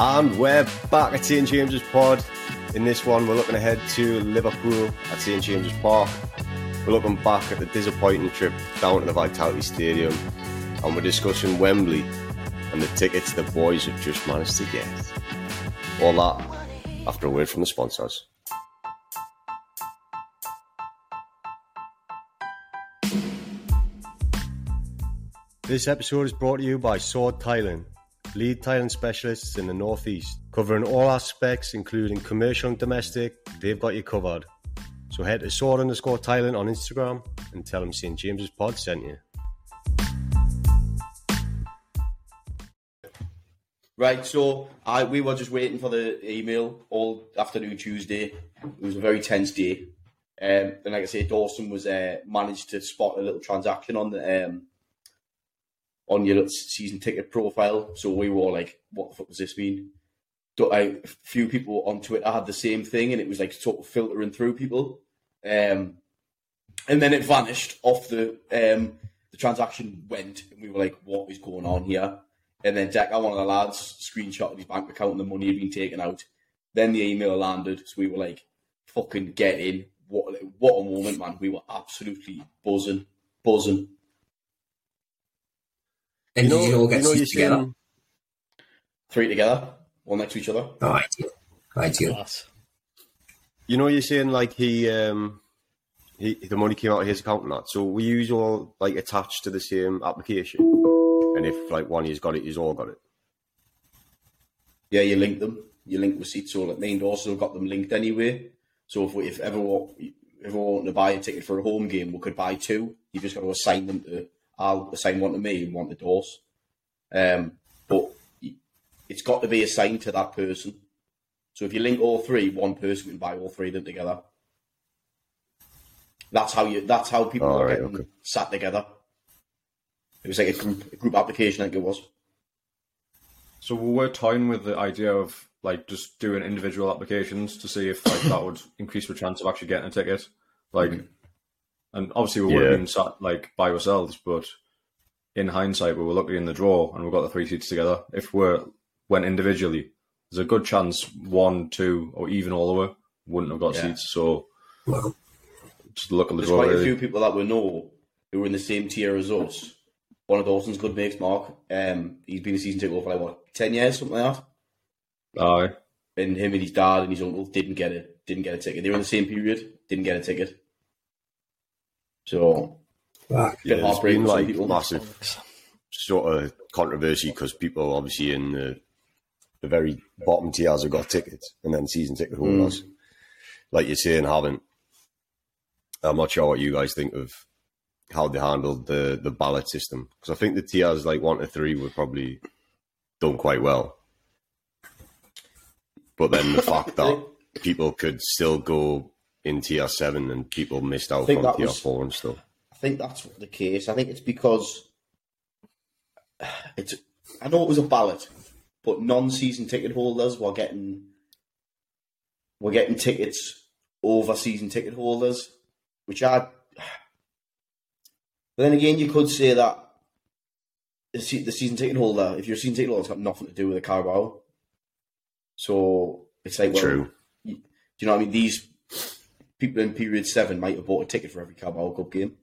And we're back at St James's Pod. In this one, we're looking ahead to Liverpool at St James's Park. We're looking back at the disappointing trip down to the Vitality Stadium. And we're discussing Wembley and the tickets the boys have just managed to get. All that after a word from the sponsors. This episode is brought to you by Sword Tiling, lead tiling specialists in the Northeast. Covering all aspects, including commercial and domestic, they've got you covered. So head to sword_tiling on Instagram and tell them St James's Pod sent you. Right, so we were just waiting for the email all afternoon Tuesday. It was a very tense day. And like I say, Dawson was managed to spot a little transaction on your season ticket profile. So we were all like, what the fuck does this mean? A few people on Twitter had the same thing, and it was like sort of filtering through people. And then it vanished off the transaction went, and we were like, what is going on here? And then Jack, one of the lads, screenshotted his bank account and the money had been taken out. Then the email landed, so we were like, fucking get in. What a moment, man. We were absolutely buzzing. And did you all get seats together? Three together, one next to each other. Oh, ideal. You know, you're saying like he the money came out of his account and that. So were you all like attached to the same application? And if like one of you's got it, he's all got it. Yeah, you link them. You link receipts. So like me and Dawson got them linked anyway. So if everyone wanted to buy a ticket for a home game, we could buy two. You just got to assign them to. I'll assign one to me and one to Dawson. But it's got to be assigned to that person. So if you link all three, one person can buy all three of them together. That's how people are getting sat together. It was like a group application, I think it was. So we were toying with the idea of like just doing individual applications to see if like that would increase the chance of actually getting a ticket. Like, and obviously we would have been sat like by ourselves, but in hindsight we were lucky in the draw and we got the three seats together. If we went individually, there's a good chance one, two, or even all of us wouldn't have got seats. So just look at the draw. There's quite a few people that we know who were in the same tier as us. One of Dawson's good mates, Mark. He's been a season ticket holder for like 10 years, something like that. Aye. And him and his dad and his uncle didn't get a ticket. They were in the same period, didn't get a ticket. So, it's been like massive sort of controversy because people obviously in the very bottom tiers have got tickets, and then season ticket holders, like you're saying, haven't. I'm not sure what you guys think of how they handled the ballot system, because I think the tiers like 1 to 3 were probably done quite well, but then the fact that people could still go in tier 7 and people missed out on tier 4 and stuff. I think that's the case. I think it's because I know it was a ballot, but non-season ticket holders were getting tickets over season ticket holders, which then again, you could say that the season ticket holder, if you're a season ticket holder, it's got nothing to do with the Carabao. So it's like, well, true. Do you know what I mean? These people in period 7 might have bought a ticket for every Carabao Cup game.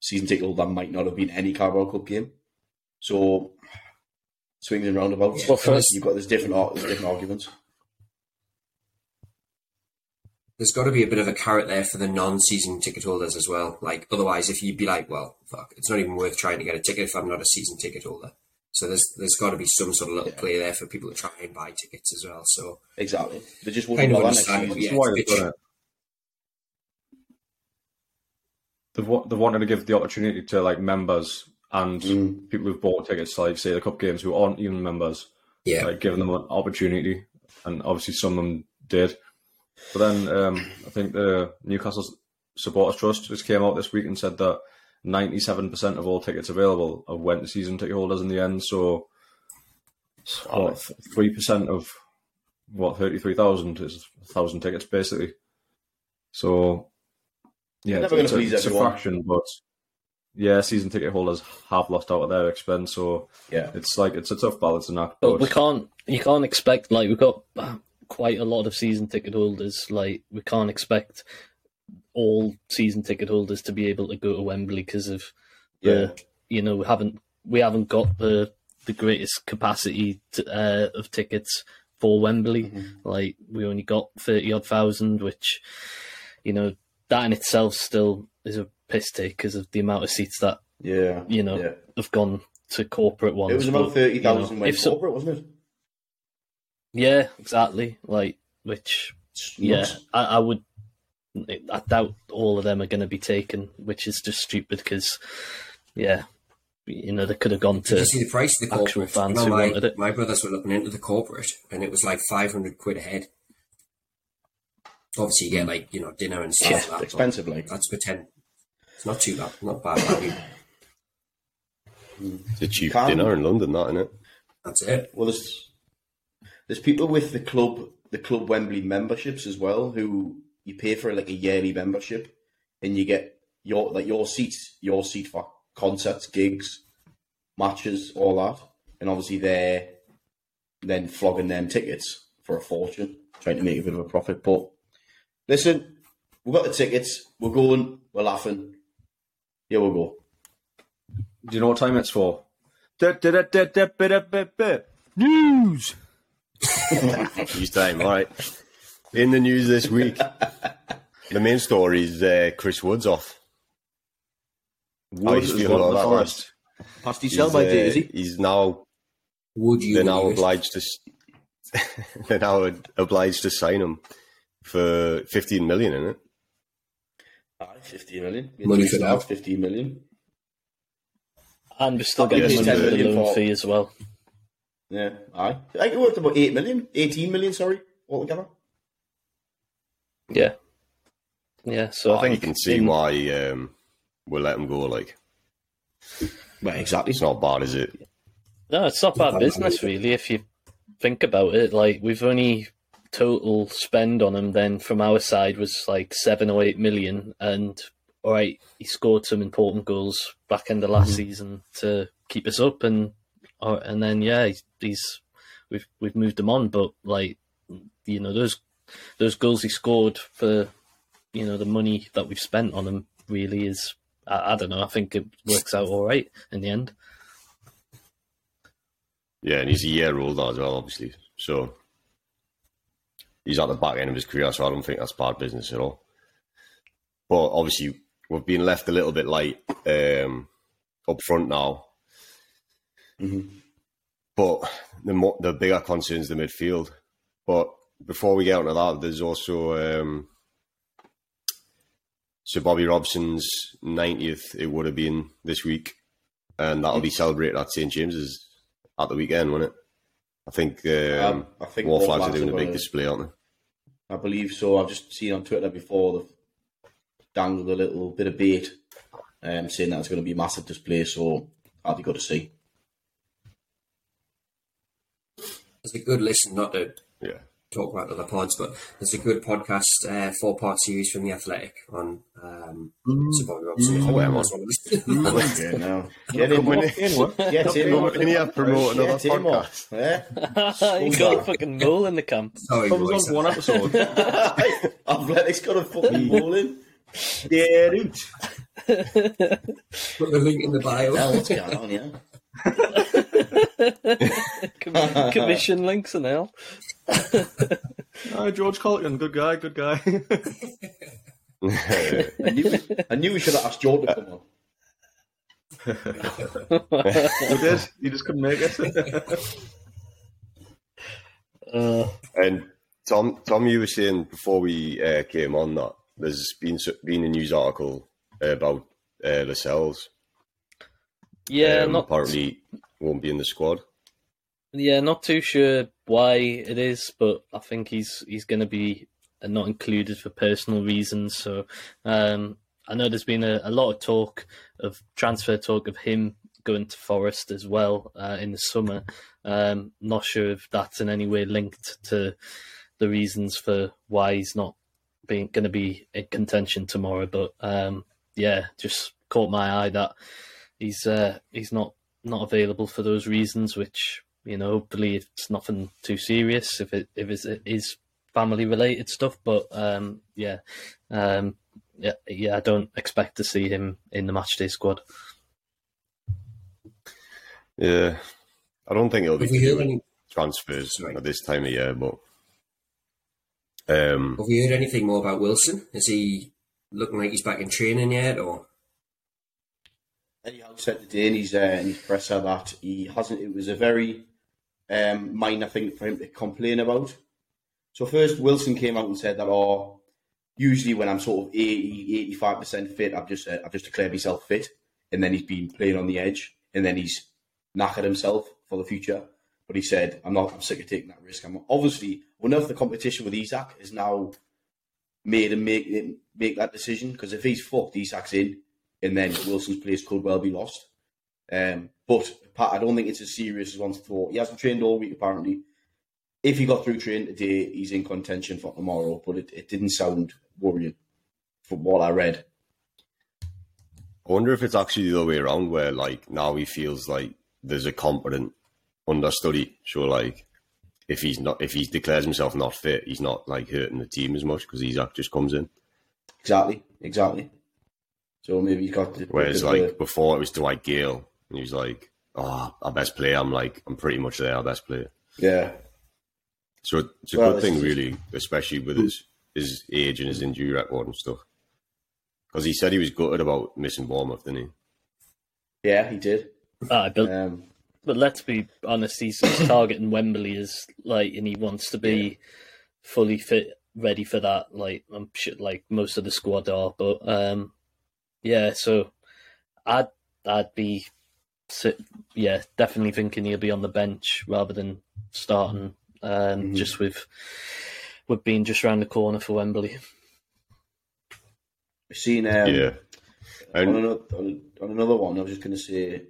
Season ticket holder might not have been any Carabao Cup game. So swings and roundabouts. Well, first, you've got there's different arguments. There's got to be a bit of a carrot there for the non-season ticket holders as well. Like, otherwise, if you'd be like, well, fuck, it's not even worth trying to get a ticket if I'm not a season ticket holder. So there's got to be some sort of little play there for people to try and buy tickets as well. So exactly, they just won't understand. They've wanted to give the opportunity to like members and people who've bought tickets to like say the cup games who aren't even members. Yeah, like giving them an opportunity, and obviously some of them did. But then I think the Newcastle Supporters Trust just came out this week and said that 97% of all tickets available have went to season ticket holders in the end. So, 3% of 33,000 is 1,000 tickets basically. So, yeah, it's a fraction, but yeah, season ticket holders have lost out at their expense. So yeah, it's like it's a tough balance to knock. But you can't expect, like, we've got quite a lot of season ticket holders. Like, we can't expect all season ticket holders to be able to go to Wembley because of the, you know, we haven't got the greatest capacity of tickets for Wembley. Mm-hmm. Like, we only got 30,000, which, you know, that in itself still is a piss take because of the amount of seats that have gone to corporate ones. It was about 30,000 when corporate, wasn't it? Yeah, exactly. Like, which, yeah, I doubt all of them are going to be taken, which is just stupid because, yeah, you know, they could have gone to. Did you see the price of the actual fans who wanted it? My brothers were looking into the corporate, and it was like £500 a head. Obviously, you get like, you know, dinner and stuff. Yeah, that, expensive, like that's for 10. It's not too bad, not bad value. It's a cheap dinner in London, that, isn't it? That's it. Well, there's people with the club Wembley memberships as well who you pay for like a yearly membership, and you get your seat for concerts, gigs, matches, all that, and obviously they're then flogging them tickets for a fortune, trying to make a bit of a profit. But listen, we've got the tickets, we're going, we're laughing, here we go. Do you know what time it's for? News! News time, all right. In the news this week, the main story is Chris Wood's off. Wood is gone to the Forest. Past his sell by date, is he? He's now. They're now obliged to sign him for $15 million, isn't it? Aye, $15 million. Money for now, $15 million. And we're still getting money for the loan fee as well. Yeah, aye. I think it worked about $18 million. Sorry, altogether. Yeah. Yeah, so I think you can see why we'll let him go, like. Well, exactly. It's not bad, is it? No, it's not bad business, really, if you think about it. Like, we've only total spend on him then from our side was like 7 or 8 million, and all right, he scored some important goals back in the last season to keep us up, and then yeah, we've moved him on, but like, you know, those goals he scored for, you know, the money that we've spent on him really is, I don't know, I think it works out all right in the end. Yeah, and he's a year older as well, obviously. So he's at the back end of his career, so I don't think that's bad business at all. But obviously, we've been left a little bit light up front now. Mm-hmm. But the bigger concern is the midfield. But before we get onto that, there's also Sir Bobby Robson's 90th, it would have been this week, and that'll be celebrated at St James's at the weekend, won't it? I think more flags are doing a big display, aren't they? I believe so. I've just seen on Twitter before they've dangled a little bit of bait saying that it's going to be a massive display, so that'll be good to see. It's a good listen, not to talk about other pods, but there's a good podcast, 4-part series from The Athletic on Sir Bobby Robson. Oh, where am I? Get in one. Get in one. Can you promote another podcast? Yeah. You've got a fucking mole in the camp. Sorry, comes boys, on one episode. Athletic's got a fucking mole in. Yeah, dude. Put the link in the bio. What's going on, commission links and hell. George Colton, good guy. I knew we should have asked George to come on. You did. You just couldn't make it. And Tom, you were saying before we came on that there's been a news article about Lascelles. Yeah, apparently won't be in the squad. Yeah, not too sure why it is, but I think he's going to be not included for personal reasons. So I know there's been a lot of transfer talk of him going to Forest as well in the summer. Not sure if that's in any way linked to the reasons for why he's not going to be in contention tomorrow. But yeah, just caught my eye that he's not available for those reasons, which, you know, hopefully it's nothing too serious if it is family related stuff. But I don't expect to see him in the matchday squad. Yeah, I don't think it'll be doing transfers at this time of year. But have we heard anything more about Wilson? Is he looking like he's back in training yet, or? He said today in his presser that he hasn't. It was a very minor thing for him to complain about. So first, Wilson came out and said that, usually when I'm sort of 80, 85% fit, I've just declared myself fit, and then he's been playing on the edge, and then he's knackered himself for the future. But he said, I'm sick of taking that risk. Obviously, we know if the competition with Isak is now made him make that decision, because if he's fucked, Isak's in, and then Wilson's place could well be lost. But Pat, I don't think it's as serious as one's thought. He hasn't trained all week, apparently. If he got through training today, he's in contention for tomorrow, but it didn't sound worrying from what I read. I wonder if it's actually the other way around, where like now he feels like there's a competent understudy. So like if he declares himself not fit, he's not like hurting the team as much because Isak just comes in. Exactly. So maybe he's got. Whereas before it was Dwight Gale, and he was like, our best player. I'm like, I'm pretty much there, our best player. Yeah. So it's a good thing, really, especially with his age and his injury record and stuff. Because he said he was gutted about missing Bournemouth, didn't he? Yeah, he did. But let's be honest, he's targeting Wembley and he wants to be fully fit, ready for that. Like I'm sure, like most of the squad are, but so I'd be, definitely thinking he'll be on the bench rather than starting. Just with being just round the corner for Wembley. I've seen on another one, I was just going to say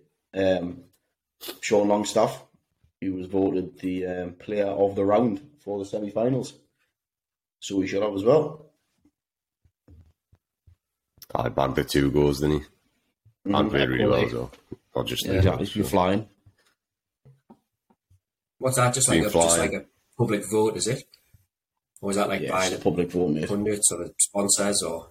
Sean Longstaff, who was voted the player of the round for the semi-finals. So he should have as well. I bagged the 2 goals, didn't he? Mm-hmm. And played really well as well. Not just exactly. You're flying. What's that? Just like a public vote, is it? Or is that like by the public vote, mate? Pundits or the sponsors, or?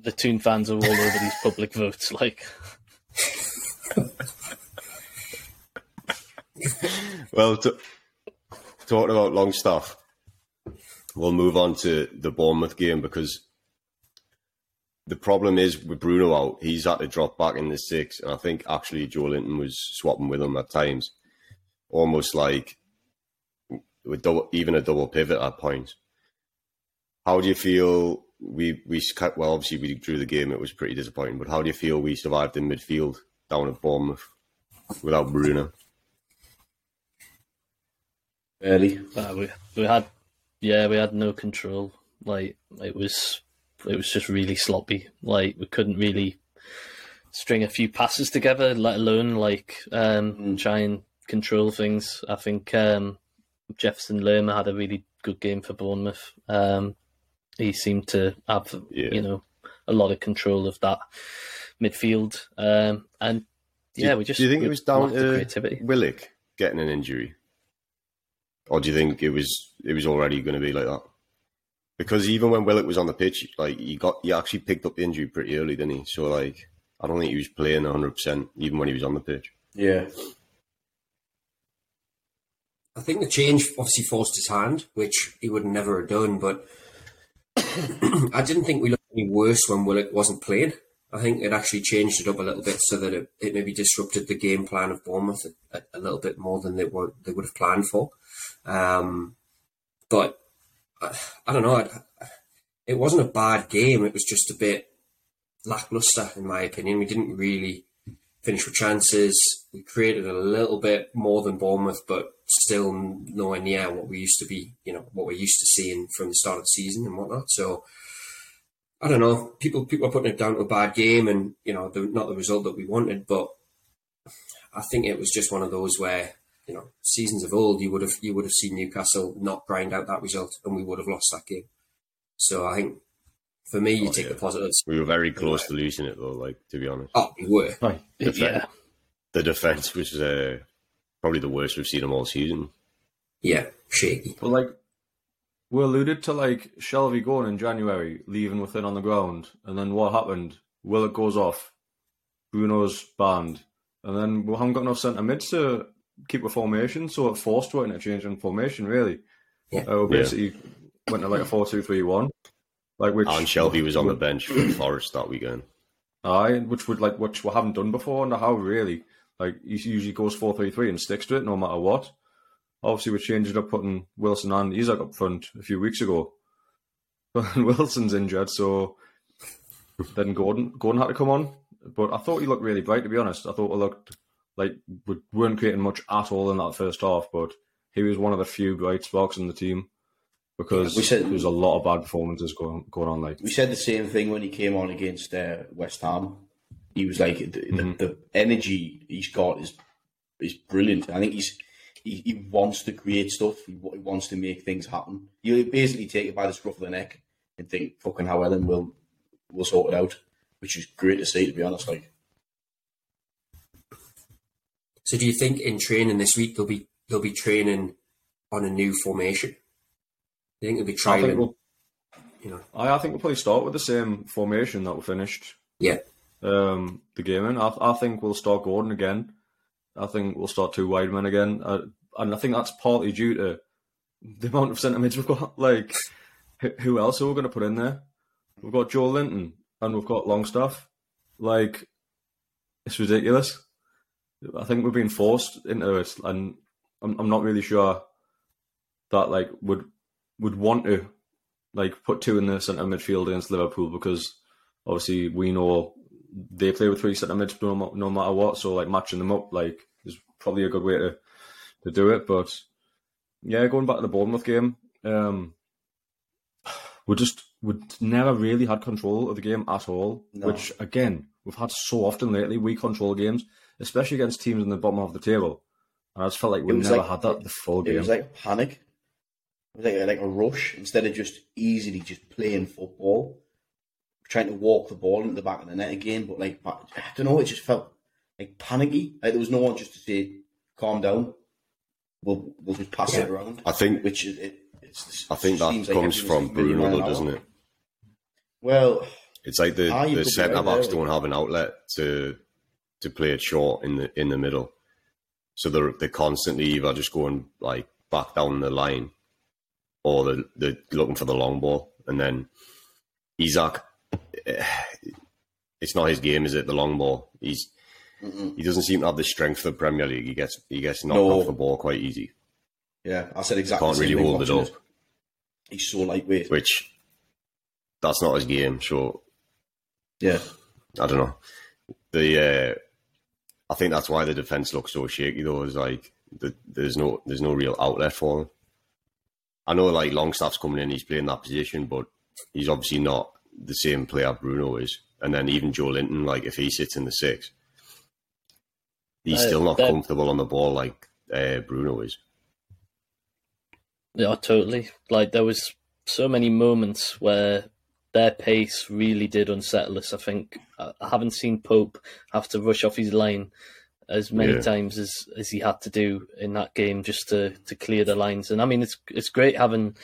The Toon fans are all over these public votes, like. Well, talking about Longstaff, we'll move on to the Bournemouth game, because the problem is with Bruno out, he's had to drop back in the 6, and I think actually Joelinton was swapping with him at times, almost like with even a double pivot at points. How do you feel obviously we drew the game; it was pretty disappointing. But how do you feel we survived in midfield down at Bournemouth without Bruno? Barely. We had no control. Like it was just really sloppy. Like we couldn't really string a few passes together, let alone try and control things. I think Jefferson Lerma had a really good game for Bournemouth. He seemed to have a lot of control of that midfield. Do you think it was down to Willock getting an injury, or do you think it was already going to be like that? Because even when Willock was on the pitch, like he actually picked up the injury pretty early, didn't he? So like, I don't think he was playing 100% even when he was on the pitch. Yeah, I think the change obviously forced his hand, which he would never have done. But I didn't think we looked any worse when Willock wasn't playing. I think it actually changed it up a little bit so that it maybe disrupted the game plan of Bournemouth a little bit more than they would have planned for. But I don't know. It wasn't a bad game. It was just a bit lackluster, in my opinion. We didn't really finish with chances. We created a little bit more than Bournemouth, but still nowhere near what we used to be, what we're used to seeing from the start of the season and whatnot. So I don't know. People are putting it down to a bad game, and not the result that we wanted. But I think it was just one of those where, seasons of old, you would have seen Newcastle not grind out that result, and we would have lost that game. So I think for me, you take the positives. We were very close to losing it, though. Like, to be honest, we were. The defense was probably the worst we've seen them all season. Yeah, shaky. But like, we alluded to like Shelvey going in January, leaving with it on the ground, and then what happened? Willock goes off, Bruno's banned, and then we haven't got enough centre mids to keep a formation, so it forced we're in a change in formation, really. Yeah. Basically went to like a 4-2-3-1. Like, which, and Shelvey was on the bench for Forest that weekend. Aye, which we haven't done before, and how really. Like, he usually goes 4-3-3 and sticks to it no matter what. Obviously, we changed it up, putting Wilson and Isak up front a few weeks ago. But Wilson's injured, so then Gordon had to come on. But I thought he looked really bright, to be honest. I thought we looked like we weren't creating much at all in that first half, but he was one of the few bright sparks in the team, because there was a lot of bad performances going on. Like, we said the same thing when he came on against West Ham. He was like, the energy he's got is brilliant. I think he wants to create stuff. He wants to make things happen. You basically take it by the scruff of the neck and think, fucking how Ellen will sort it out, which is great to see, to be honest. Like, so do you think in training this week they'll be training on a new formation? I think they'll be trying. I think we'll probably start with the same formation that we finished. Yeah. The game in. I think we'll start Gordon again. I think we'll start two wide men again, and I think that's partly due to the amount of centre mids we've got. Like, who else are we going to put in there? We've got Joelinton and we've got Longstaff. Like, it's ridiculous. I think we've been forced into it, and I'm not really sure that like would want to like put two in the centre midfield against Liverpool, because obviously we know they play with three centre mids no matter what, so like matching them up like is probably a good way to do it. But yeah, going back to the Bournemouth game, we never really had control of the game at all, which again we've had so often lately. We control games, especially against teams in the bottom of the table, and I just felt like we never had that the full game. It was like panic. It was like a rush instead of just easily just playing football, trying to walk the ball into the back of the net again. But like, I don't know, it just felt like panicky. Like, there was no one just to say, calm down, we'll just pass it around. I think that comes from Bruno, though, doesn't it? Well, it's like the centre backs don't have an outlet to play it short in the middle, so they're constantly either just going like back down the line, or they're looking for the long ball. And then Isak, it's not his game, is it? The long ball. He doesn't seem to have the strength for the Premier League. He gets knocked off the ball quite easy. Yeah, I said exactly. Can't really hold it up. He's so lightweight. Which, that's not his game. So yeah, I don't know. I think that's why the defense looks so shaky, though. Is like there's no real outlet for him. I know, like, Longstaff's coming in, he's playing that position, but he's obviously not the same player Bruno is. And then even Joelinton, like, if he sits in the six, he's still not comfortable on the ball like Bruno is. Yeah, totally. Like, there was so many moments where their pace really did unsettle us. I think I haven't seen Pope have to rush off his line as many times as he had to do in that game, just to clear the lines. And I mean, it's great having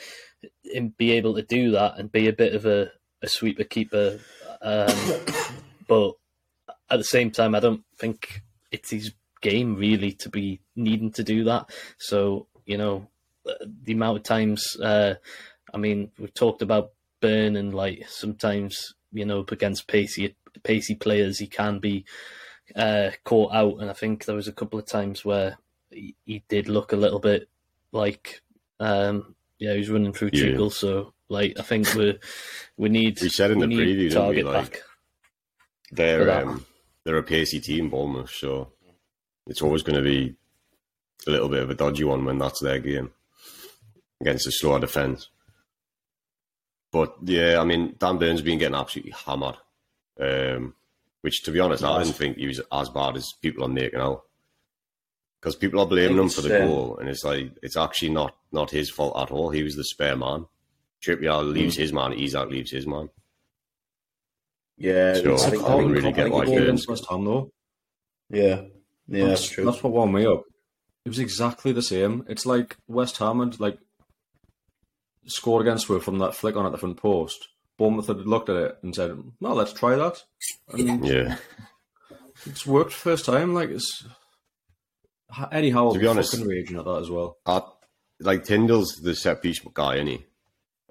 him be able to do that and be a bit of a sweeper keeper, but at the same time, I don't think it's his game really to be needing to do that. So, you know, the amount of times, I mean, we've talked about Burn, and like sometimes, you know, against pacey players, he can be caught out, and I think there was a couple of times where he did look a little bit like he was running through Tuchel. Yeah. So like, I think we need. We said in the preview, target didn't we? Like, back. They're a pacey team, Bournemouth, so it's always going to be a little bit of a dodgy one when that's their game against a slower defence. But yeah, I mean, Dan Burns has been getting absolutely hammered. Which, to be honest, I didn't think he was as bad as people are making out. Because people are blaming him for the goal, and it's like, it's actually not his fault at all. He was the spare man. Trippier leaves his man, Isak leaves his man. Yeah, so I think Gordon really get why Burns first time though. Yeah, yeah, that's true. That's what wound me up. It was exactly the same. It's like West Ham had like scored against us from that flick on at the front post. Bournemouth had looked at it and said, "No, let's try that." And yeah, it's worked first time. Like it's Eddie Howell to be honest, fucking raging at that as well. Like Tyndall's the set piece guy, isn't he?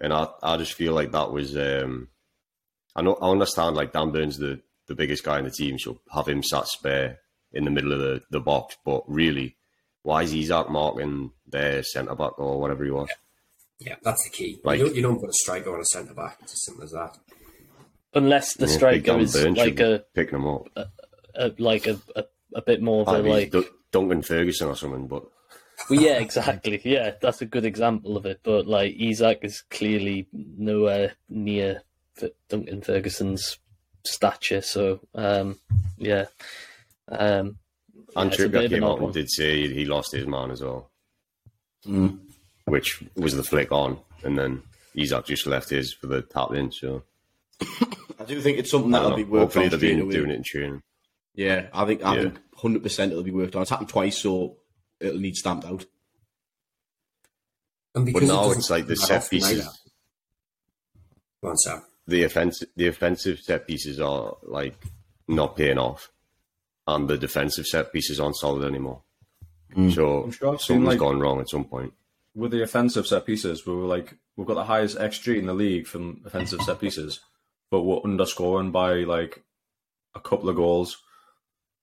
And I just feel like that was. I understand like Dan Burns the biggest guy in the team, so have him sat spare in the middle of the box. But really, why is Isak marking their centre back or whatever he was? Yeah, that's the key. Like, you don't put a striker on a centre back. It's as simple as that. Unless the striker is like a picking him up, a bit more of a like Duncan Ferguson or something. But well, yeah, exactly. Yeah, that's a good example of it. But like Isak is clearly nowhere near Duncan Ferguson's stature, so and Trippier came out and did say he lost his man as well, which was the flick on, and then Isak just left his for the tap in. So I do think it's something that'll be worked on. They've been doing it in training. Yeah, I think 100% it'll be worked on. It's happened twice, so it'll need stamped out. And because but now it's like the set pieces. Go on, Sam. The offensive set pieces are like not paying off, and the defensive set pieces aren't solid anymore. So something's gone wrong at some point. With the offensive set pieces, we were like, we've got the highest xG in the league from offensive set pieces, but we're underscoring by like a couple of goals.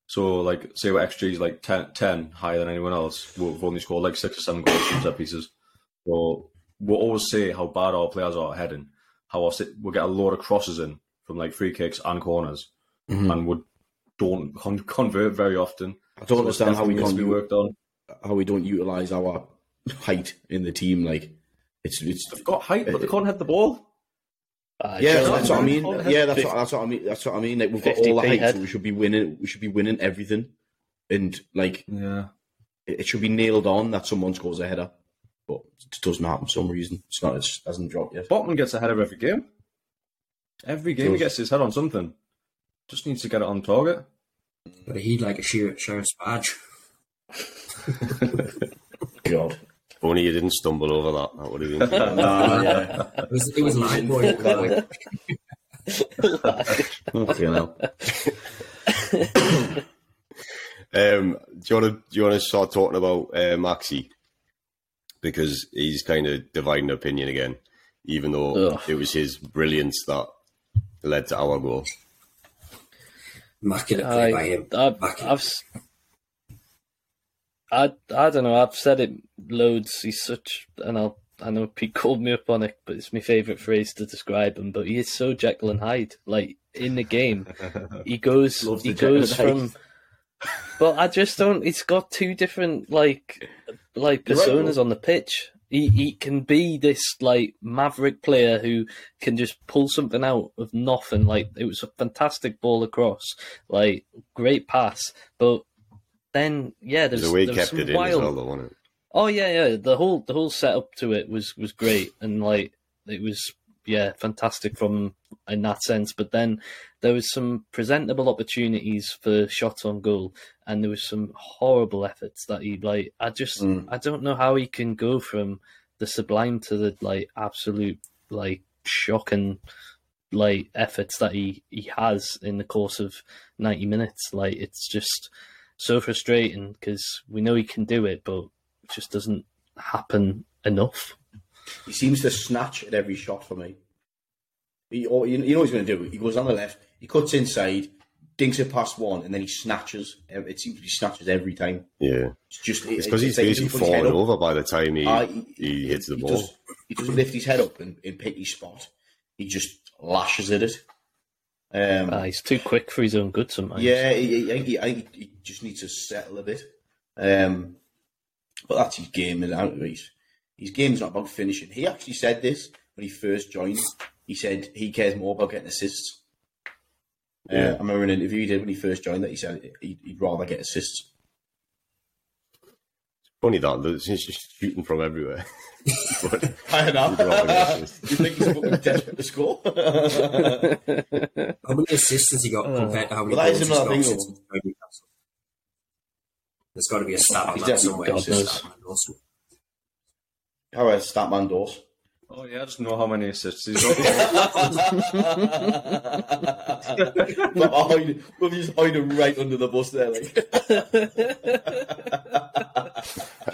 So like, say our xG is like 10 higher than anyone else, we've only scored like 6 or 7 goals from set pieces. So we'll always say how bad our players are heading. We'll get a lot of crosses in from like free kicks and corners, and we don't convert very often. I don't understand how we can't be worked on. How we don't utilize our height in the team? Like it's they've got height, but they can't head the ball. That's what I mean. Yeah, that's what I mean. Like we've got all the height, so we should be winning. We should be winning everything, and it should be nailed on that someone scores a header. But it doesn't happen for some reason. It just hasn't dropped yet. Botman gets ahead of every game. Every game he gets his head on something. Just needs to get it on target. But he'd like a sheriff's badge. God. If only you didn't stumble over that. That would have been... yeah. It was line point. Fucking hell. Do you want to start talking about Maxi? Because he's kind of dividing opinion again, even though it was his brilliance that led to our goal. Immaculate play by him. I don't know. I've said it loads. He's such, and I know Pete called me up on it, but it's my favourite phrase to describe him. But he is so Jekyll and Hyde. Like in the game, he goes from. But I just don't. It's got two different like personas on the pitch. He can be this like maverick player who can just pull something out of nothing. Like it was a fantastic ball across, like great pass. But then there's the way he kept it in as well, though, wasn't it? Oh yeah. The whole setup to it was great, and like it was fantastic from him in that sense. But then there was some presentable opportunities for shots on goal, and there was some horrible efforts that he like. I don't know how he can go from the sublime to the like absolute like shocking like efforts that he has in the course of 90 minutes. Like it's just so frustrating because we know he can do it, but it just doesn't happen enough. He seems to snatch at every shot for me. You know what he's going to do. He goes on the left, he cuts inside, dinks it past one, and then he snatches. It seems he snatches every time. Yeah. It's because he's basically falling over by the time he hits the ball. He doesn't lift his head up and pick his spot. He just lashes at it. He's too quick for his own good sometimes. Yeah, I think he just needs to settle a bit. But that's his game, and his game's not about finishing. He actually said this when he first joined. He said he cares more about getting assists. Yeah. I remember in an interview he did when he first joined that he said he'd rather get assists. It's funny that, it's just shooting from everywhere. But I know. You think he's desperate to score? How many assists he got compared to how many goals he's got since Newcastle? There's got to be a stat on that somewhere. How is Statman Dawson? Oh, yeah, I just know how many assists he's got. We'll just hide him right under the bus there. Like.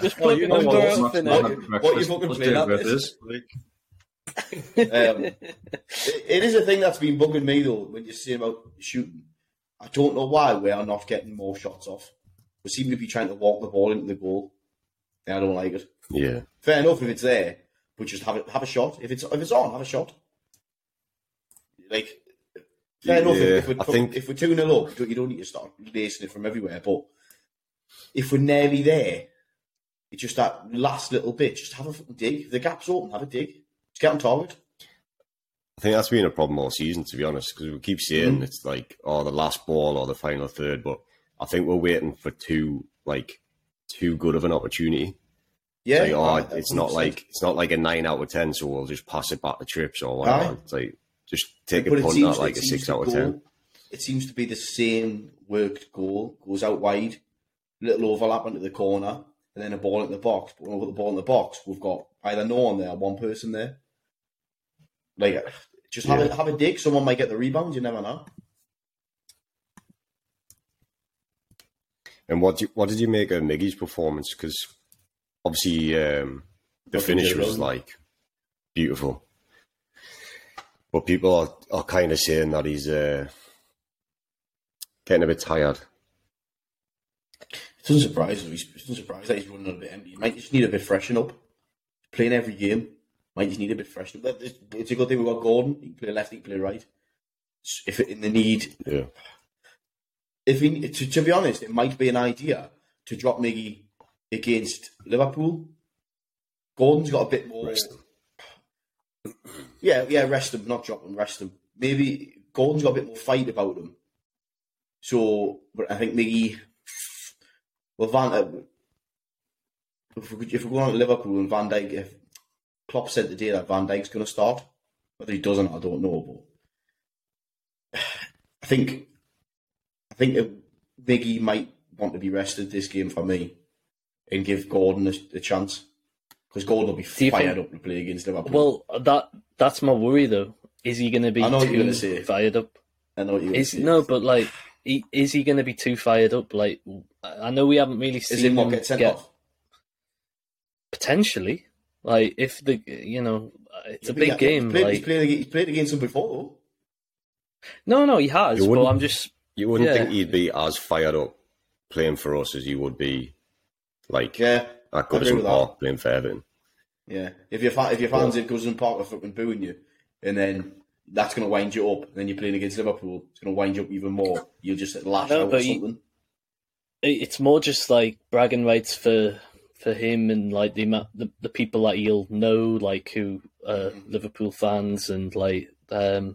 Just put him under what you fucking playing at this? It is a thing that's been bugging me, though, when you're saying about shooting. I don't know why we are not getting more shots off. We seem to be trying to walk the ball into the goal. And I don't like it. Yeah. Fair enough if it's there. But just have a shot. If it's on, have a shot. Like, fair enough. If we're 2-0 up, you don't need to start lacing it from everywhere. But if we're nearly there, it's just that last little bit. Just have a dig. If the gap's open, have a dig. Just get on target. I think that's been a problem all season, to be honest, because we keep saying it's like, the last ball or the final third. But I think we're waiting for too good of an opportunity. Yeah, it's, like, it's not like a 9 out of 10, so we'll just pass it back to Trips or whatever. It's like just take a punt at like a 6 out of 10. It seems to be the same worked goal, goes out wide, little overlap into the corner, and then a ball in the box. But when we put the ball in the box, we've got either no one there or one person there. Like, just have a dig. Someone might get the rebound. You never know. And what did you make of Miggy's performance? Because obviously, the finish was like beautiful, but people are kind of saying that he's getting a bit tired. It doesn't surprise us. It doesn't surprise that he's running a bit empty. He might just need a bit freshen up. Playing every game, might just need a bit freshen up. It's a good thing we've got Gordon. He can play left, he can play right. If in the need, yeah. If he, to be honest, it might be an idea to drop Miggy against Liverpool. Gordon's got a bit more... Rest him. Yeah, rest him, not drop him, rest him. Maybe Gordon's got a bit more fight about him. So, but I think Miggy... Well, if we go on to Liverpool and Van Dijk... If Klopp said today that Van Dijk's going to start, whether he doesn't, I don't know, but... I think Miggy might want to be rested this game for me. And give Gordon a chance, because Gordon will be fired up to play against Liverpool. Well, that's my worry though. Is he going to be too fired up? I know what you're going to say. No, but like, is he going to be too fired up? Like, I know we haven't really seen. Is him not get sent off? Potentially, like if the it's a big game. He's played against him before, though. No, he has. But I'm just. You wouldn't think he'd be as fired up playing for us as he would be. Like, at Goodison Park, playing for Everton. Yeah, if your fans at Goodison Park are fucking booing you, and then that's going to wind you up, and then you're playing against Liverpool, it's going to wind you up even more. You'll just lash out or something. It's more just like bragging rights for him and like the people that he'll know, like who are Liverpool fans and like, I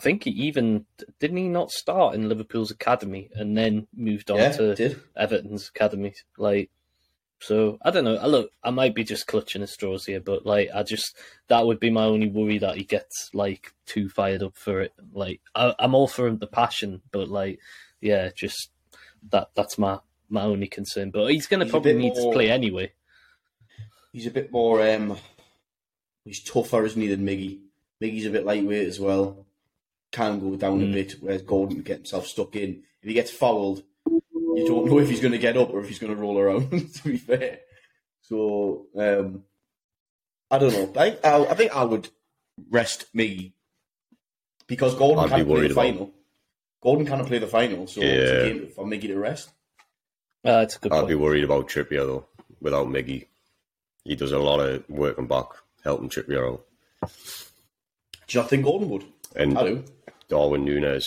think he even didn't he not start in Liverpool's academy and then moved on to Everton's academy. Like, so I don't know. Look, I might be just clutching at straws here, but like, that would be my only worry that he gets like too fired up for it. Like, I'm all for the passion, but like, yeah, just that's my only concern. But he's going to probably need to play anyway. He's a bit more. He's tougher, isn't he, than Miggy? Miggy's a bit lightweight as well. Can go down a bit, whereas Gordon can get himself stuck in. If he gets fouled, you don't know if he's going to get up or if he's going to roll around, to be fair. So, I don't know. I think I would rest Miggy because Gordon can't play the final. Gordon can't play the final, so it's a game for Miggy to rest. That's a good point. I'd be worried about Trippier, though, without Miggy. He does a lot of working back, helping Trippier out. Do you not think Gordon would? And I do. Darwin Núñez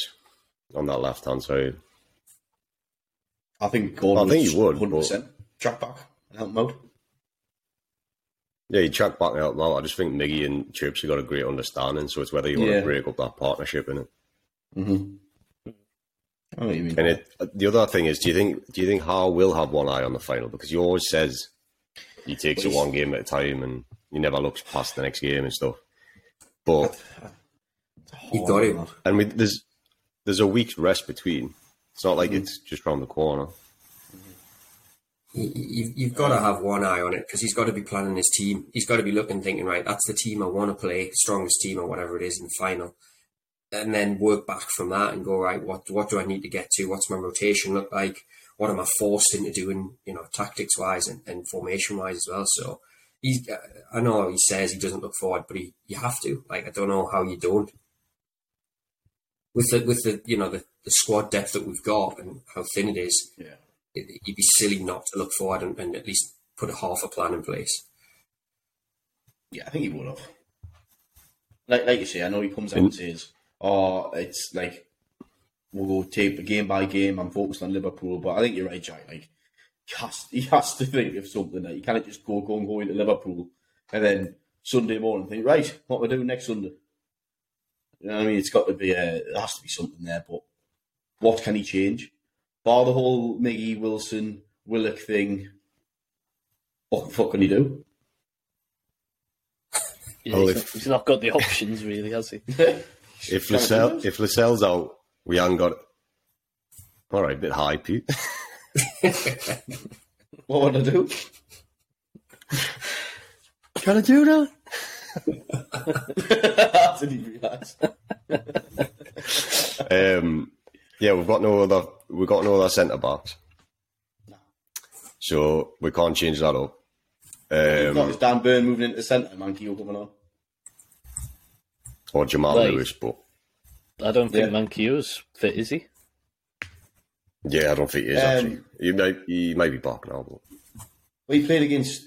on that left-hand side. I think Gordon would 100% track back and help him out. Yeah, he'd track back and help him out. I just think Miggy and Chips have got a great understanding, so it's whether you want to break up that partnership, innit? Mm-hmm. I know what you mean. And the other thing is, do you think Howe will have one eye on the final? Because he always says He takes it one game at a time, and he never looks past the next game and stuff. But he got it, and there's a week's rest between. It's not like it's just round the corner. You've got to have one eye on it, because he's got to be planning his team. He's got to be looking, thinking, right, that's the team I want to play, strongest team or whatever it is in the final, and then work back from that and go, right, what do I need to get to? What's my rotation look like? What am I forced into doing, you know, tactics-wise and formation-wise as well? So he's, I know he says he doesn't look forward, but you have to. Like, I don't know how you don't. With the you know, the squad depth that we've got and how thin it is, yeah. You'd be silly not to look forward and at least put a half a plan in place. Yeah, I think he would have. Like you say, I know he comes out and says, "Oh, it's like we'll go tape game by game. I'm focused on Liverpool," but I think you're right, Jack. Like he has to think of something. Like, you can't just go into Liverpool and then Sunday morning think, right, what we're doing next Sunday. You know what I mean? It's got to be there has to be something there. But what can he change? Bar the whole Miggy, Wilson, Willock thing, what the fuck can he do? He's not got the options, really, has he? If Lascelles out, we haven't got it. All right, a bit high, Pete. What would I do? Can I do that? I didn't realise. Yeah, we've got no other centre backs, so we can't change that up. Is Dan Burn moving into centre, Manquillo coming on, or Jamal Lewis? But I don't think Manquillo's fit, is he? Yeah, I don't think he is. Actually, he might be back now. But well, he played against.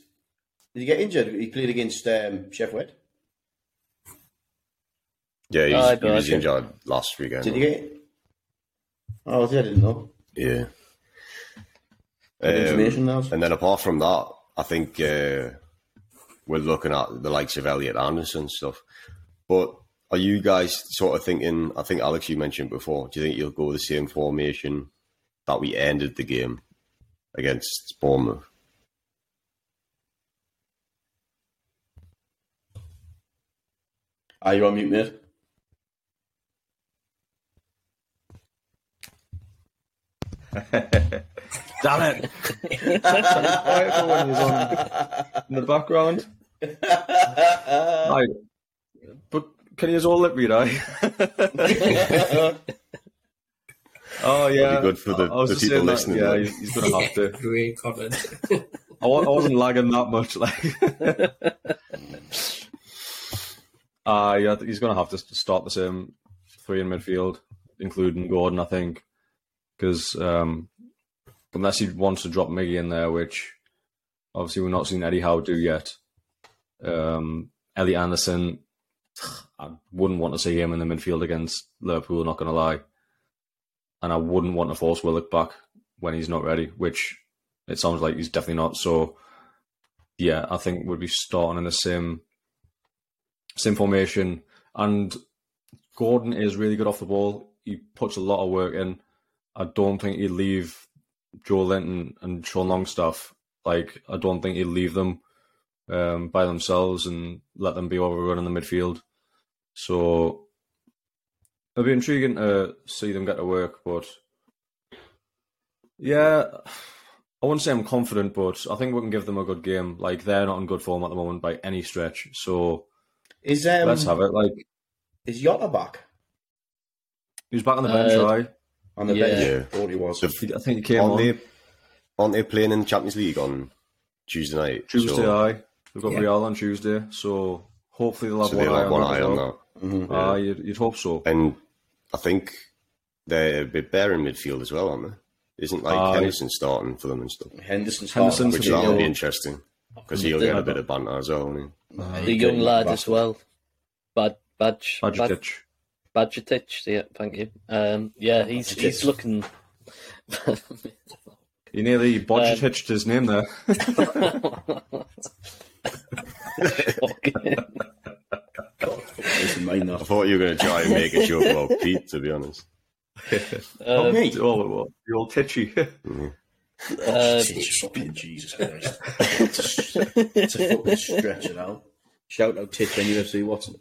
Did he get injured? He played against Sheffield. Yeah, he was injured last weekend. Did he get? Oh, yeah, I didn't know. Yeah. Information now. And then apart from that, I think we're looking at the likes of Elliot Anderson and stuff. But are you guys sort of thinking, I think, Alex, you mentioned before, do you think you'll go the same formation that we ended the game against Bournemouth? Are you on mute, mate? Damn it! Everyone is on in the background. Right. But can you all let me know? Oh yeah, good for the people listening. That, yeah, he's gonna have to. Great comment. I wasn't lagging that much. Yeah, he's gonna have to start the same three in midfield, including Gordon, I think. Because unless he wants to drop Miggy in there, which obviously we're not seeing Eddie Howe do yet, Ellie Anderson, I wouldn't want to see him in the midfield against Liverpool, not going to lie. And I wouldn't want to force Willock back when he's not ready, which it sounds like he's definitely not. So, yeah, I think we'd be starting in the same formation. And Gordon is really good off the ball. He puts a lot of work in. I don't think he'd leave Joelinton and Sean Longstaff. Like, I don't think he'd leave them by themselves and let them be overrun in the midfield. So it'll be intriguing to see them get to work. But yeah, I wouldn't say I'm confident, but I think we can give them a good game. Like, they're not in good form at the moment by any stretch. So let's have it. Like, is Yotta back? He's back on the bench, right? On the bench, I thought he was. I think he came on. Aren't they playing in the Champions League on Tuesday night? We've got Real on Tuesday, so hopefully they'll have one eye on that. Mm-hmm. You'd hope so. And I think they're a bit bare in midfield as well, aren't they? Isn't like Henderson starting for them and stuff? Which that'll be interesting, because he'll get a bit of banter as well, won't he? The young lad as well. Badgetich, yeah, thank you. Yeah, he's looking. You nearly Badgetitched his name there. I thought you were going to try and make a joke about Pete, to be honest. Oh, me? Oh, the old Titchy. Jesus Christ. It's a fucking stretch it out. Shout out Titch and UFC Watson.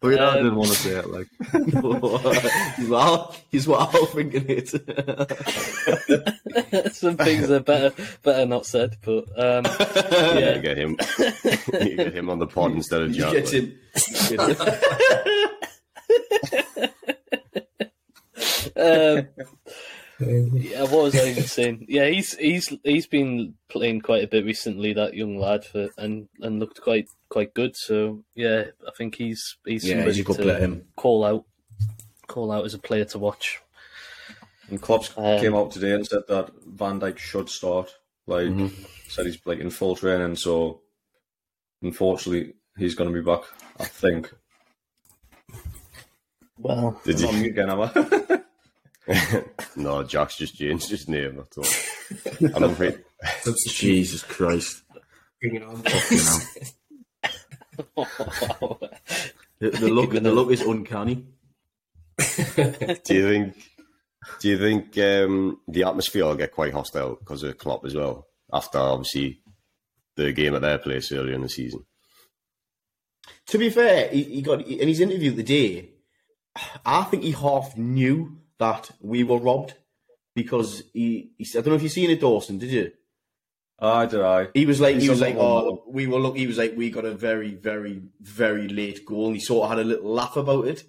But I didn't want to say it, like. He's what I was thinking it. Some things are better not said, but yeah. You get him. You get him on the pod instead of Jack. Get him. Yeah, what was I even saying? Yeah, he's been playing quite a bit recently, that young lad, and looked quite good. So yeah, I think he's good player, him. Call out as a player to watch. And Klopp came out today and said that Van Dijk should start. Like said, he's like in full training, so unfortunately he's going to be back, I think. Well, did you again, am I? No, Jack's just changed his name, that's all. I don't think... Jesus Christ. Bring it on. Oh, wow. The look is uncanny. Do you think the atmosphere will get quite hostile because of Klopp as well, after obviously the game at their place earlier in the season? To be fair, he got in his interview today, I think he half knew that we were robbed, because he said, I don't know if you've seen it, Dawson, did you? I did, I. He was like, oh, we were lucky. He was like, we got a very, very, very late goal, and he sort of had a little laugh about it.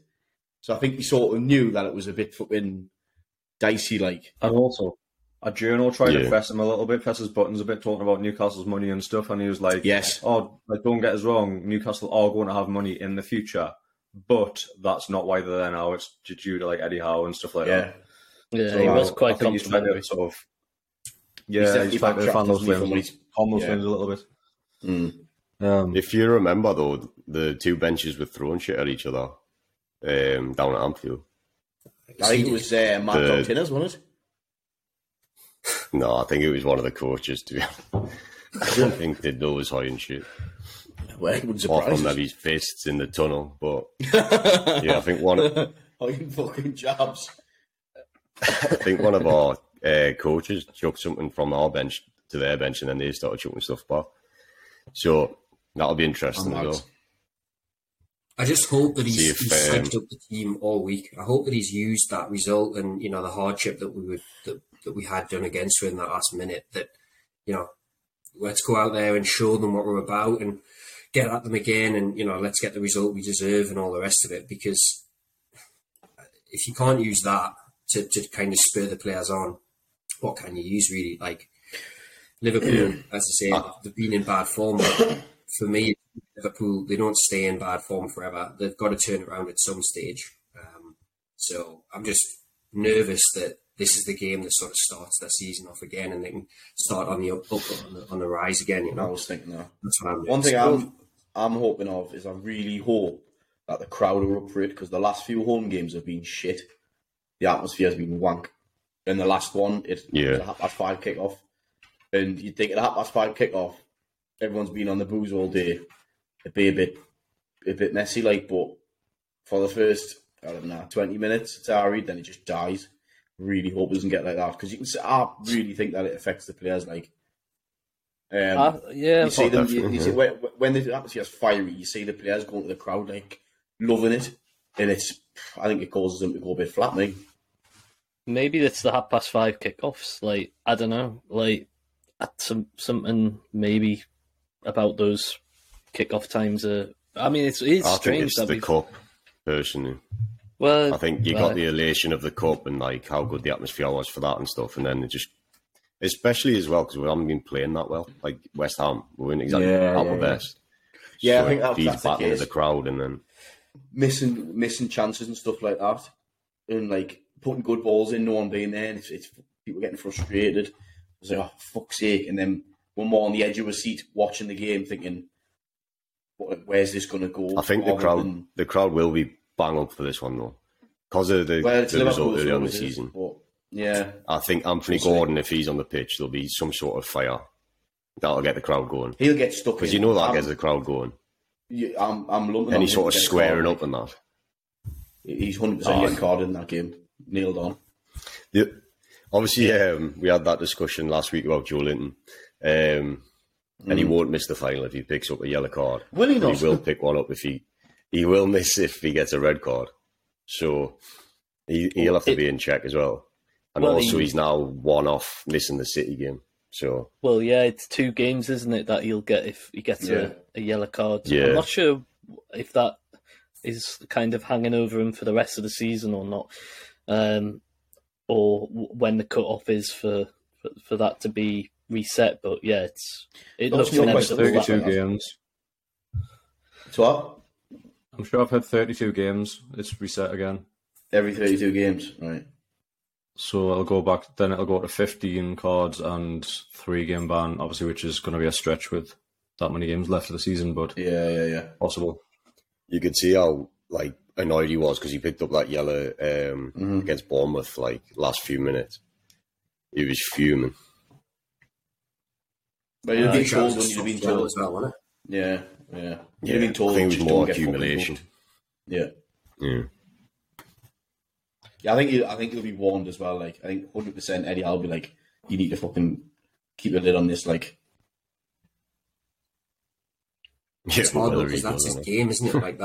So I think he sort of knew that it was a bit fucking dicey, like. And also, Adriano tried to press him a little bit, press his buttons a bit, talking about Newcastle's money and stuff, and he was like, yes. Oh, like, don't get us wrong, Newcastle are going to have money in the future. But that's not why they're there now. It's due to like Eddie Howe and stuff like that. Yeah, so he was quite complimentary. Sort of, yeah, he's trying to fan those wins a little bit. Mm. If you remember, though, the two benches were throwing shit at each other down at Anfield. I think it was Mark Tinners, wasn't it? No, I think it was one of the coaches, to be honest. I don't think they'd know his high and shit. Well, apart from maybe his fists in the tunnel, but yeah, I think one of fucking jobs. I think one of our coaches chucked something from our bench to their bench, and then they started chucking stuff back. So that'll be interesting as well. I just hope that he's psyched up the team all week. I hope that he's used that result and the hardship that we had done against him in that last minute. That let's go out there and show them what we're about and get at them again, and let's get the result we deserve and all the rest of it. Because if you can't use that to kind of spur the players on, what can you use really? Like Liverpool, as I say, they've been in bad form. But for me, Liverpool, they don't stay in bad form forever. They've got to turn around at some stage. So I'm just nervous that this is the game that sort of starts their season off again, and they can start on the up on the rise again. I was thinking that. That's what I'm doing. One thing I'm hoping of is I really hope that the crowd are up for it, because the last few home games have been shit. The atmosphere has been wank. And the last one, it was a 5:30 kickoff, and you'd think at a 5:30 kickoff, everyone's been on the booze all day. It'd be a bit messy, like. But for the first 20 minutes, it's alright. Then it just dies. Really hope it doesn't get like that, because you can see, I really think that it affects the players. Like, you see them. You see when the atmosphere is fiery, you see the players going to the crowd like loving it, and it's. I think it causes them to go a bit flat. Maybe it's the 5:30 kickoffs. Like, I don't know. Like, something maybe about those kickoff times. I mean, it's strange. I think it's the cup, personally. Well, I think you got the elation of the cup and like how good the atmosphere was for that and stuff, and then it just, especially as well because we haven't been playing that well. Like West Ham, we weren't exactly at our best. Yeah, so I think that's the case. The crowd and then missing chances and stuff like that, and like putting good balls in, no one being there. And it's people getting frustrated. It's like, oh, fuck's sake! And then we're more on the edge of a seat watching the game, thinking, where's this going to go? I think the crowd will be. Bang up for this one though, because of the result early on the season. But, yeah, I think Anthony Gordon, if he's on the pitch, there'll be some sort of fire that'll get the crowd going. He'll get stuck because that gets the crowd going. I'm lumping any sort of squaring up and that. He's 100% yellow card in that game. Nailed on. Obviously, we had that discussion last week about Joelinton. And he won't miss the final if he picks up a yellow card. Will he not? He will pick one up if he will miss if he gets a red card. So he'll have to be in check as well. And he's now one off missing the City game. So it's 2 games, isn't it, that he'll get if he gets a yellow card. Yeah. I'm not sure if that is kind of hanging over him for the rest of the season or not, or when the cut-off is for that to be reset. But it looks like 32 games. It's what? I'm sure I've had 32 games. It's reset again. Every 32 games, right. So I'll go back, then it'll go to 15 cards and 3-game ban, obviously, which is going to be a stretch with that many games left of the season, but possible. You could see how annoyed he was because he picked up that yellow against Bournemouth last few minutes. He was fuming. But you'd have been told when you'd been told as well, wasn't it? Yeah. You'd have been told. I think it was more accumulation. Yeah. Yeah, I think he'll be warned as well. I think 100% Eddie Howe will be like, you need to fucking keep a lid on this. It's hard because that's his game, isn't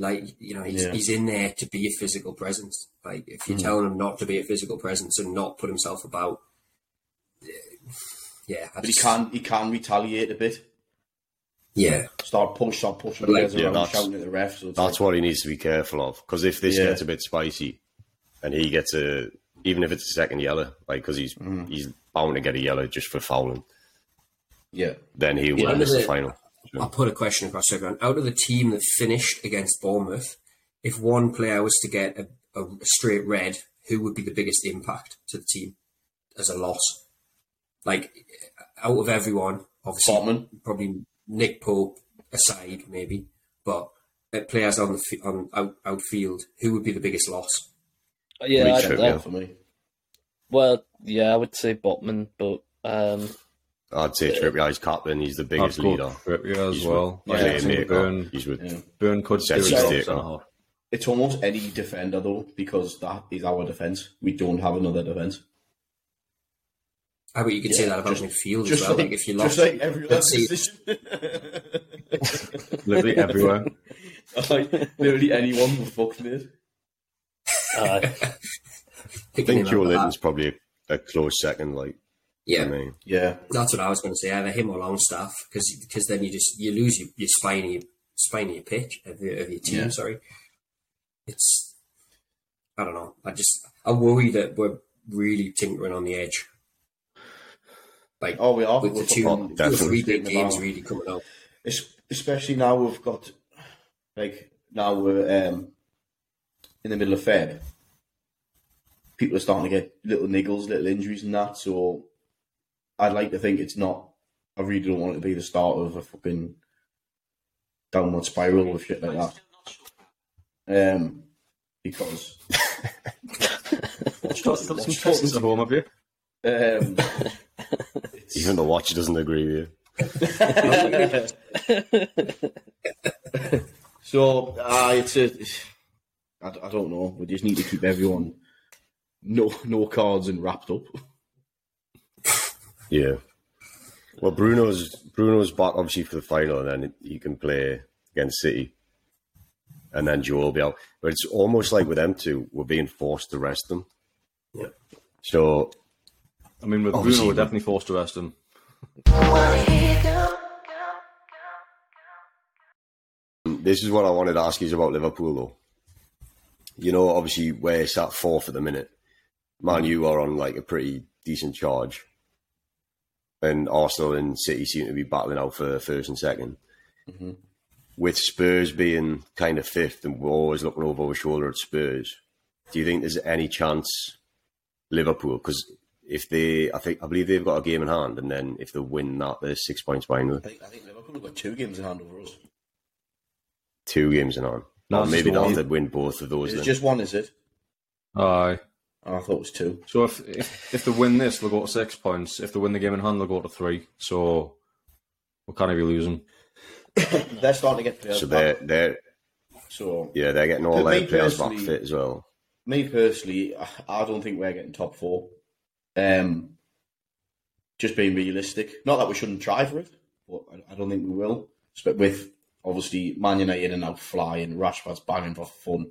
it? He's in there to be a physical presence. If you're telling him not to be a physical presence and not put himself about, but he can retaliate a bit. Yeah, start pushing guys around, shouting at the ref. So that's what he needs to be careful of. Because if this gets a bit spicy, and he gets even if it's a second yellow, because he's bound to get a yellow just for fouling. Yeah, then he will miss the final. I'll put a question across everyone. Out of the team that finished against Bournemouth, if one player was to get a straight red, who would be the biggest impact to the team as a loss? Out of everyone, obviously, Botman. Probably Nick Pope aside, maybe, but players on the outfield, who would be the biggest loss? Yeah, for me. Well, yeah, I would say Botman, but. I'd say Trippier, he's captain. He's the biggest leader. Trippier as well. Burn could set his stick. It's almost any defender though, because that is our defence. We don't have another defence. But you could say that about midfield as well. If you lost, every other position, literally everywhere. Literally anyone would fuck me. I think Joelinton's probably a close second. That's what I was going to say. Either him or Longstaff, because then you lose your spiny pitch of your team. Yeah. Sorry, it's I don't know. I worry that we're really tinkering on the edge. We are with the two or three big games really coming up. Especially now we've got now we're in the middle of Feb. People are starting to get little niggles, little injuries, and that. So. I'd like to think it's not. I really don't want it to be the start of a fucking downward spiral or shit like that. Because what's at home of you? Even the watch doesn't agree with you. So I don't know. We just need to keep everyone no cards and wrapped up. Yeah. Well, Bruno's back, obviously, for the final, and then he can play against City. And then Joe will be out. But it's almost like with them two, we're being forced to rest them. Yeah. So... I mean, with Bruno, we're definitely forced to rest him. This is what I wanted to ask you about Liverpool, though. You know, obviously, we're sat 4th at the minute. Man, you are on, a pretty decent charge. And Arsenal and City seem to be battling out for first and second. Mm-hmm. With Spurs being kind of 5th and we're always looking over our shoulder at Spurs, do you think there's any chance Liverpool, because if they, I believe they've got a game in hand, and then if they win that, they're 6 points behind them. I think Liverpool have got 2 games in hand over us. 2 games in hand. No, maybe not if they'd win both of those. It's just one, is it? Aye. Oh, I thought it was 2. So if they win this, they'll go to 6 points. If they win the game in hand, they'll go to 3. So we can't even be losing. They're starting to get players. So they're So yeah, they're getting all their players back fit as well. Me personally, I don't think we're getting top four. Just being realistic. Not that we shouldn't try for it, but I don't think we will. But with obviously Man United are now flying, Rashford's banging for fun,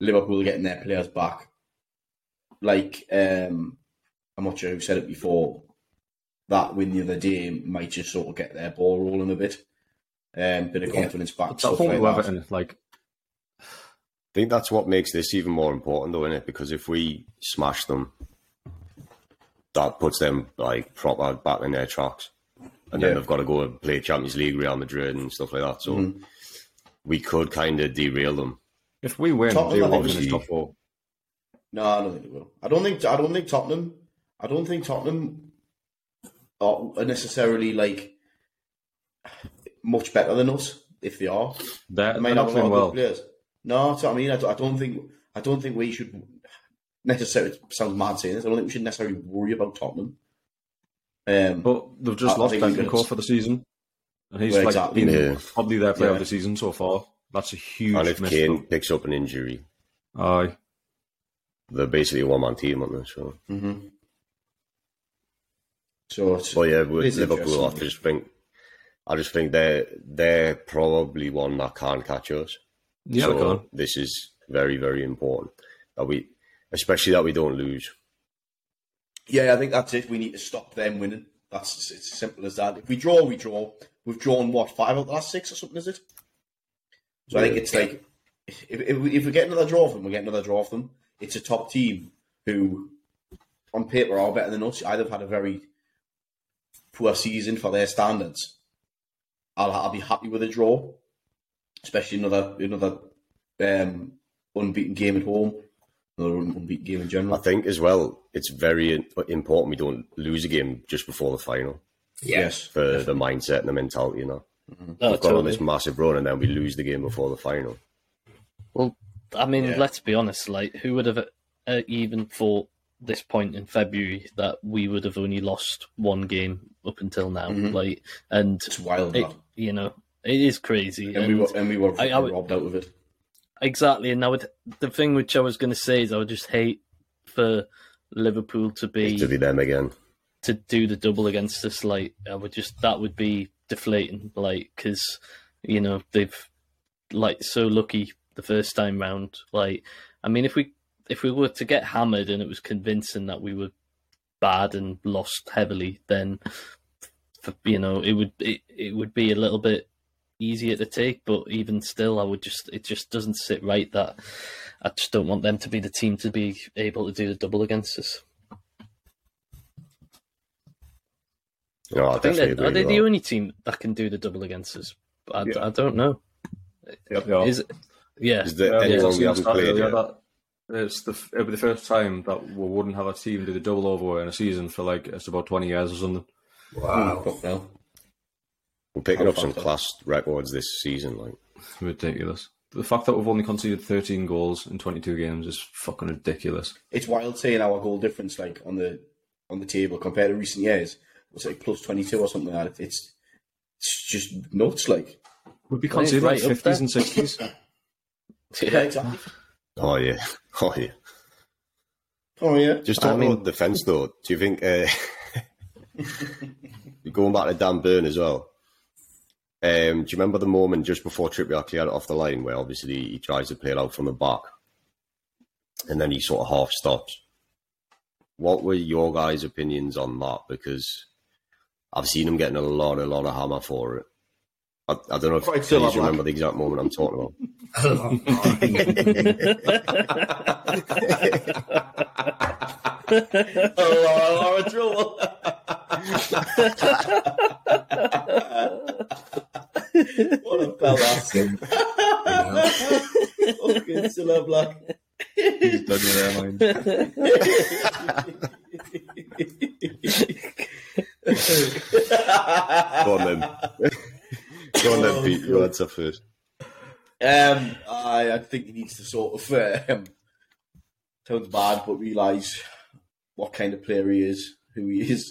Liverpool getting their players back. Like, I'm not sure who said it before, that win the other day might just sort of get their ball rolling a bit. Bit of confidence back. Stuff like that. Like, I think that's what makes this even more important, though, isn't it? Because if we smash them, that puts them like proper back in their tracks. And then they've got to go and play Champions League, Real Madrid and stuff like that. So we could kind of derail them. If we win, they'll obviously top four. No, I don't think they will. I don't think Tottenham are necessarily like much better than us. If they are, they may not play well. Players. No, that's what I mean. I don't think we should necessarily. Sounds mad saying this. I don't think we should necessarily worry about Tottenham. But they've just lost Benfica for the season, and he's been probably their player of the season so far. That's a huge. And if Kane picks up an injury, aye, they're basically a one-man team, aren't they? So, with Liverpool, I just think they're probably one that can't catch us. Yeah, so this is very, very important that we don't lose. Yeah, I think that's it. We need to stop them winning. It's as simple as that. If we draw, we draw. We've drawn, what, 5 out of the last 6 or something, is it? So I think it's like, if we get another draw from them, we get another draw from them. It's a top team who, on paper, are better than us. Either have had a very poor season for their standards. I'll be happy with a draw, especially another unbeaten game at home. Another unbeaten game in general. I think as well, it's very important we don't lose a game just before the final. Yes. For definitely. The mindset and the mentality, you know. Mm-hmm. No, we've got on this massive run and then we lose the game before the final. Well, I mean, let's be honest. Like, who would have even thought this point in February that we would have only lost one game up until now? Mm-hmm. Like, and it's wild, man. You know, it is crazy. And we were robbed out of it. Exactly, and the thing which I was going to say is I would just hate for Liverpool to be them again, to do the double against us. Like, that would be deflating, like, because you know they've like so lucky the first time round. Like, I mean, if we were to get hammered and it was convincing that we were bad and lost heavily, then you know it would be a little bit easier to take. But even still, it just doesn't sit right that I just don't want them to be the team to be able to do the double against us. No, I think are they the only team that can do the double against us? I don't know. It'll be the first time that we wouldn't have a team do the double over in a season for like it's about 20 years or something. Wow. Mm. We're picking up some class records this season, like. It's ridiculous. The fact that we've only conceded 13 goals in 22 games is fucking ridiculous. It's wild seeing our goal difference, like on the table compared to recent years. It's like plus 22 or something like that. It's just nuts, like. We'd be conceding like 50s and 60s. Yeah, exactly. Oh yeah. Just talking about defence, though. Do you think going back to Dan Burn as well? Do you remember the moment just before Trippier actually had it off the line where obviously he tries to play it out from the back and then he sort of half stops? What were your guys' opinions on that? Because I've seen him getting a lot of hammer for it. I don't know if you remember the exact moment I'm talking about. Oh, I'm in trouble. What a badass. Fucking still black. He's done with their mind. Go on then, Pete. Your answer first. I think he needs to sort of sounds bad, but realise what kind of player he is, who he is.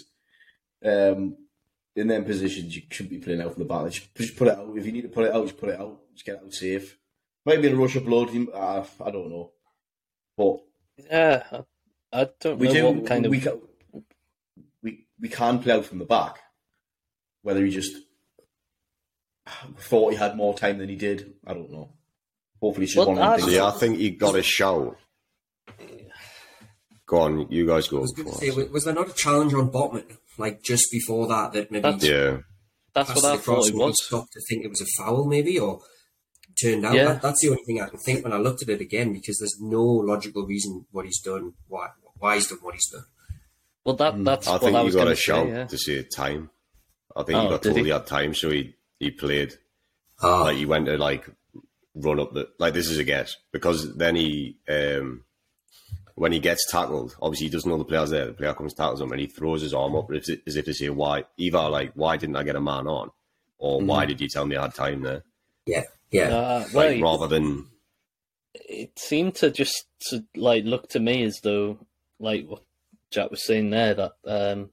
In them positions, you shouldn't be playing out from the back. Just put it out. If you need to put it out, just put it out. Just get it out safe. Might be a rush of blood. I don't know. But yeah, I don't know what kind of... We can play out from the back. Whether he just thought he had more time than he did, I don't know. Hopefully it's just one of the things. Yeah, I think he got a shout. Go on, you guys go. Was there not a challenge on Botman, like just before that maybe... That's what I thought it was. Stopped to think it was a foul maybe, or turned out. Yeah. That's the only thing I can think when I looked at it again, because there's no logical reason what he's done, why he's done what he's done. Well, that's I think he got a shout to say time. I think he got told he had time, so he played. Like he went to run up the... Like, this is a guess, because then he... when he gets tackled, obviously he doesn't know the player's there. The player comes tackles him and he throws his arm up as if to say, why? Either why didn't I get a man on? Or why did you tell me I had time there? Yeah, yeah. Rather than... It seemed to just look to me as though, what Jack was saying there, that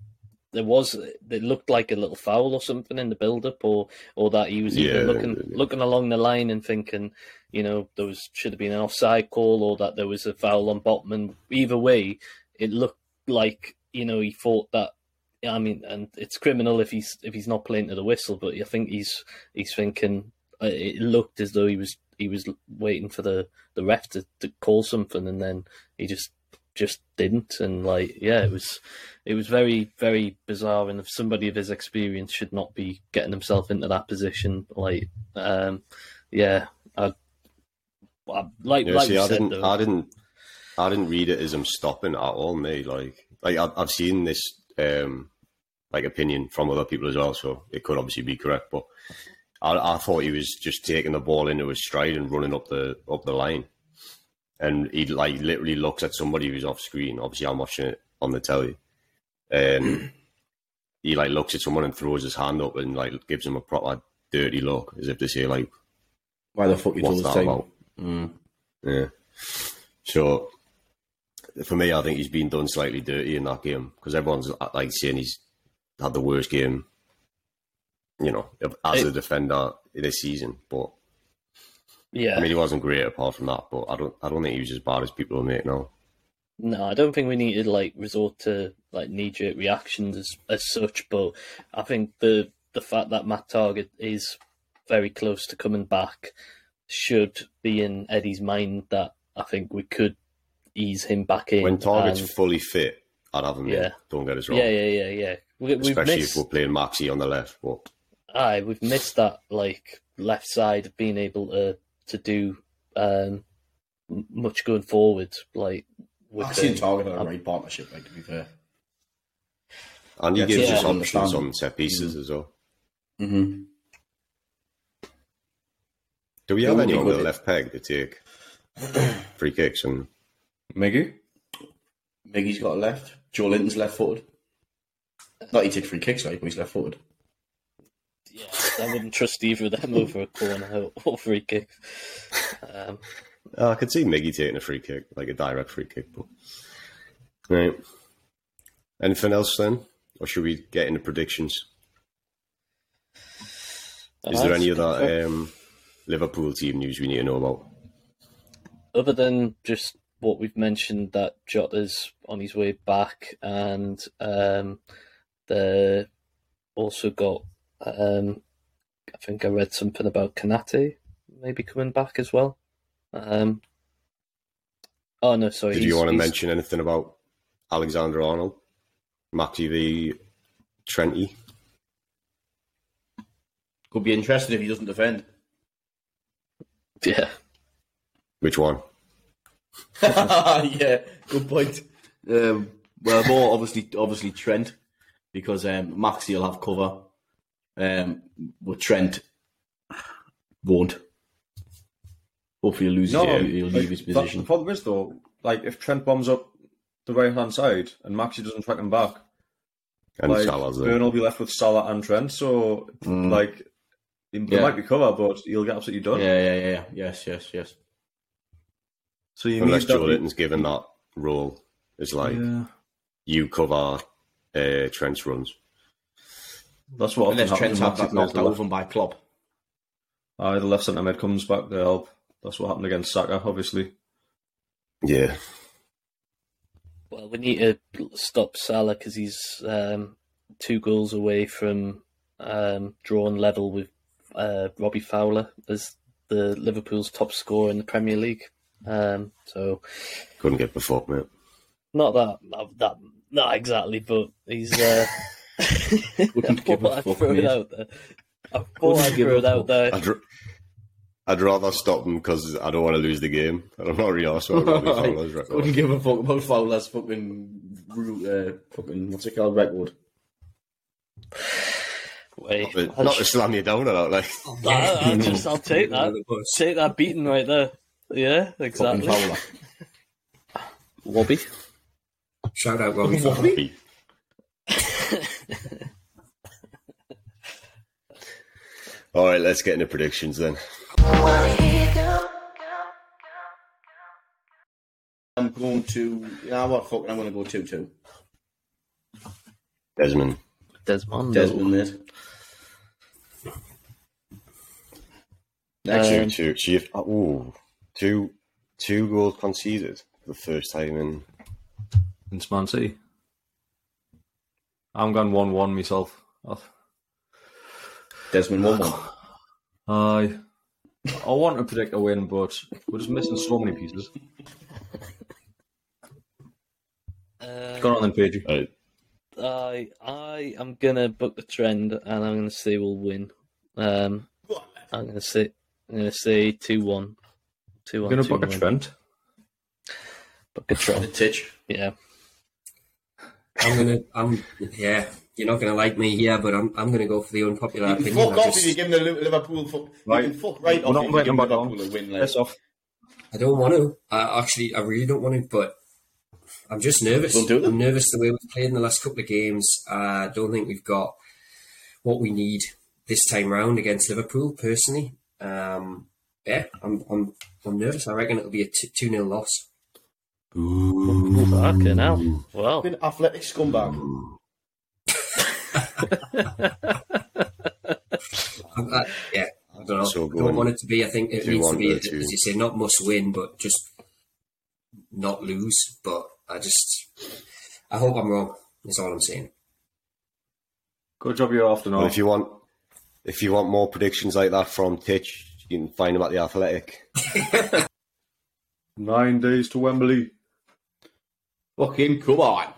it looked like a little foul or something in the build-up, or that he was even looking along the line and thinking... You know, there should have been an offside call, or that there was a foul on Botman. Either way, it looked like, he thought that. I mean, and it's criminal if he's not playing to the whistle. But I think he's thinking. It looked as though he was waiting for the ref to call something, and then he just didn't. And it was very, very bizarre. And if somebody of his experience should not be getting himself into that position. I didn't read it as him stopping at all, mate. I've seen this opinion from other people as well, so it could obviously be correct. But I thought he was just taking the ball into his stride and running up the line, and he literally looks at somebody who's off screen. Obviously, I'm watching it on the telly, and he looks at someone and throws his hand up and gives him a proper dirty look, as if to say why the fuck you do this thing? Yeah. So for me, I think he's been done slightly dirty in that game, because everyone's saying he's had the worst game, as a defender this season. But yeah, I mean, he wasn't great apart from that. But I don't think he was as bad as people are making out. No, I don't think we need to resort to knee-jerk reactions as such. But I think the fact that Matt Target is very close to coming back should be in Eddie's mind, that I think we could ease him back in. When Target's fully fit, I'd have him in. Don't get us wrong. Yeah. Especially if we're playing Maxi on the left. But... we've missed that left side of being able to do much going forward. I've seen Target on a right partnership, to be fair. And he gives us options on set pieces as well. Mm-hmm. Do we have anyone with a left peg to take free kicks? And Miggy? Miggy's got a left. Joelinton's left footed. Not he takes free kicks, but he's left footed. Yeah, I wouldn't trust either of them over a corner or free kick. I could see Miggy taking a free kick, a direct free kick. But... Right. Anything else then? Or should we get into predictions? Is there any of that... Liverpool team news we need to know about? Other than just what we've mentioned, that Jota's on his way back, and they also got, I think I read something about Kanate maybe coming back as well. Did you want to mention anything about Alexander-Arnold, Maxi v Trenty? Could be interesting if he doesn't defend. Yeah. Which one? Yeah, good point. More obviously Trent, because Maxi will have cover, but Trent won't. Hopefully he'll lose he'll leave his position. The problem is, though, if Trent bombs up the right-hand side and Maxi doesn't track him back, and Burn will be left with Salah and Trent, so, There might be cover, but he'll get absolutely done. Yeah. Yes. So unless Joelinton's given that role, it's you cover Trent's runs. That's what. Unless Trent's had that knocked out of him by Klopp. The left centre mid comes back to help. That's what happened against Saka, obviously. Yeah. Well, we need to stop Salah because he's 2 goals away from drawing level with Robbie Fowler as the Liverpool's top scorer in the Premier League. So couldn't get before, mate. Not exactly, but he's. I thought I'd throw it out there. I'd rather stop him because I don't want to lose the game. I'm not really arsed about Robbie Fowler's record. I wouldn't give a fuck about Fowler's fucking what's it called, record. Wait, not to slam you down about, like. I'll take that. Take that beating right there. Yeah, exactly. Wobby. Shout out Wobby. All right, let's get into predictions then. I'm going to... I'm going to go 2-2. Desmond, mate. Actually, two goals conceded for the first time in... It's Man City. I'm going 1-1 myself. Desmond 1-1. Aye. I want to predict a win, but we're just missing so many pieces. Go on then, Pedro. Right. I am going to book the trend, and I'm going to say we'll win. I'm going to say 2-1. You're going to book a trend? Book a trend. Yeah. You're not gonna like me here, but I'm gonna go for the unpopular opinion. Fuck off if you give them the Liverpool. Right. You can fuck right off. Not waiting about Liverpool to win. Piss off. I don't want to. I really don't want to. But I'm just nervous. I'm nervous the way we've played in the last couple of games. I don't think we've got what we need this time round against Liverpool. Personally, I'm nervous. I reckon it'll be a 2-0 loss. Ooh, fucking hell! Well, been Athletic scumbag. I don't know. So I don't want it to be. I think it needs to be, as you say, not must win, but just not lose. But I hope I'm wrong. That's all I'm saying. Good job you're after now. Well, if you want more predictions like that from Titch, you can find them at the Athletic. 9 days to Wembley. Fucking come on.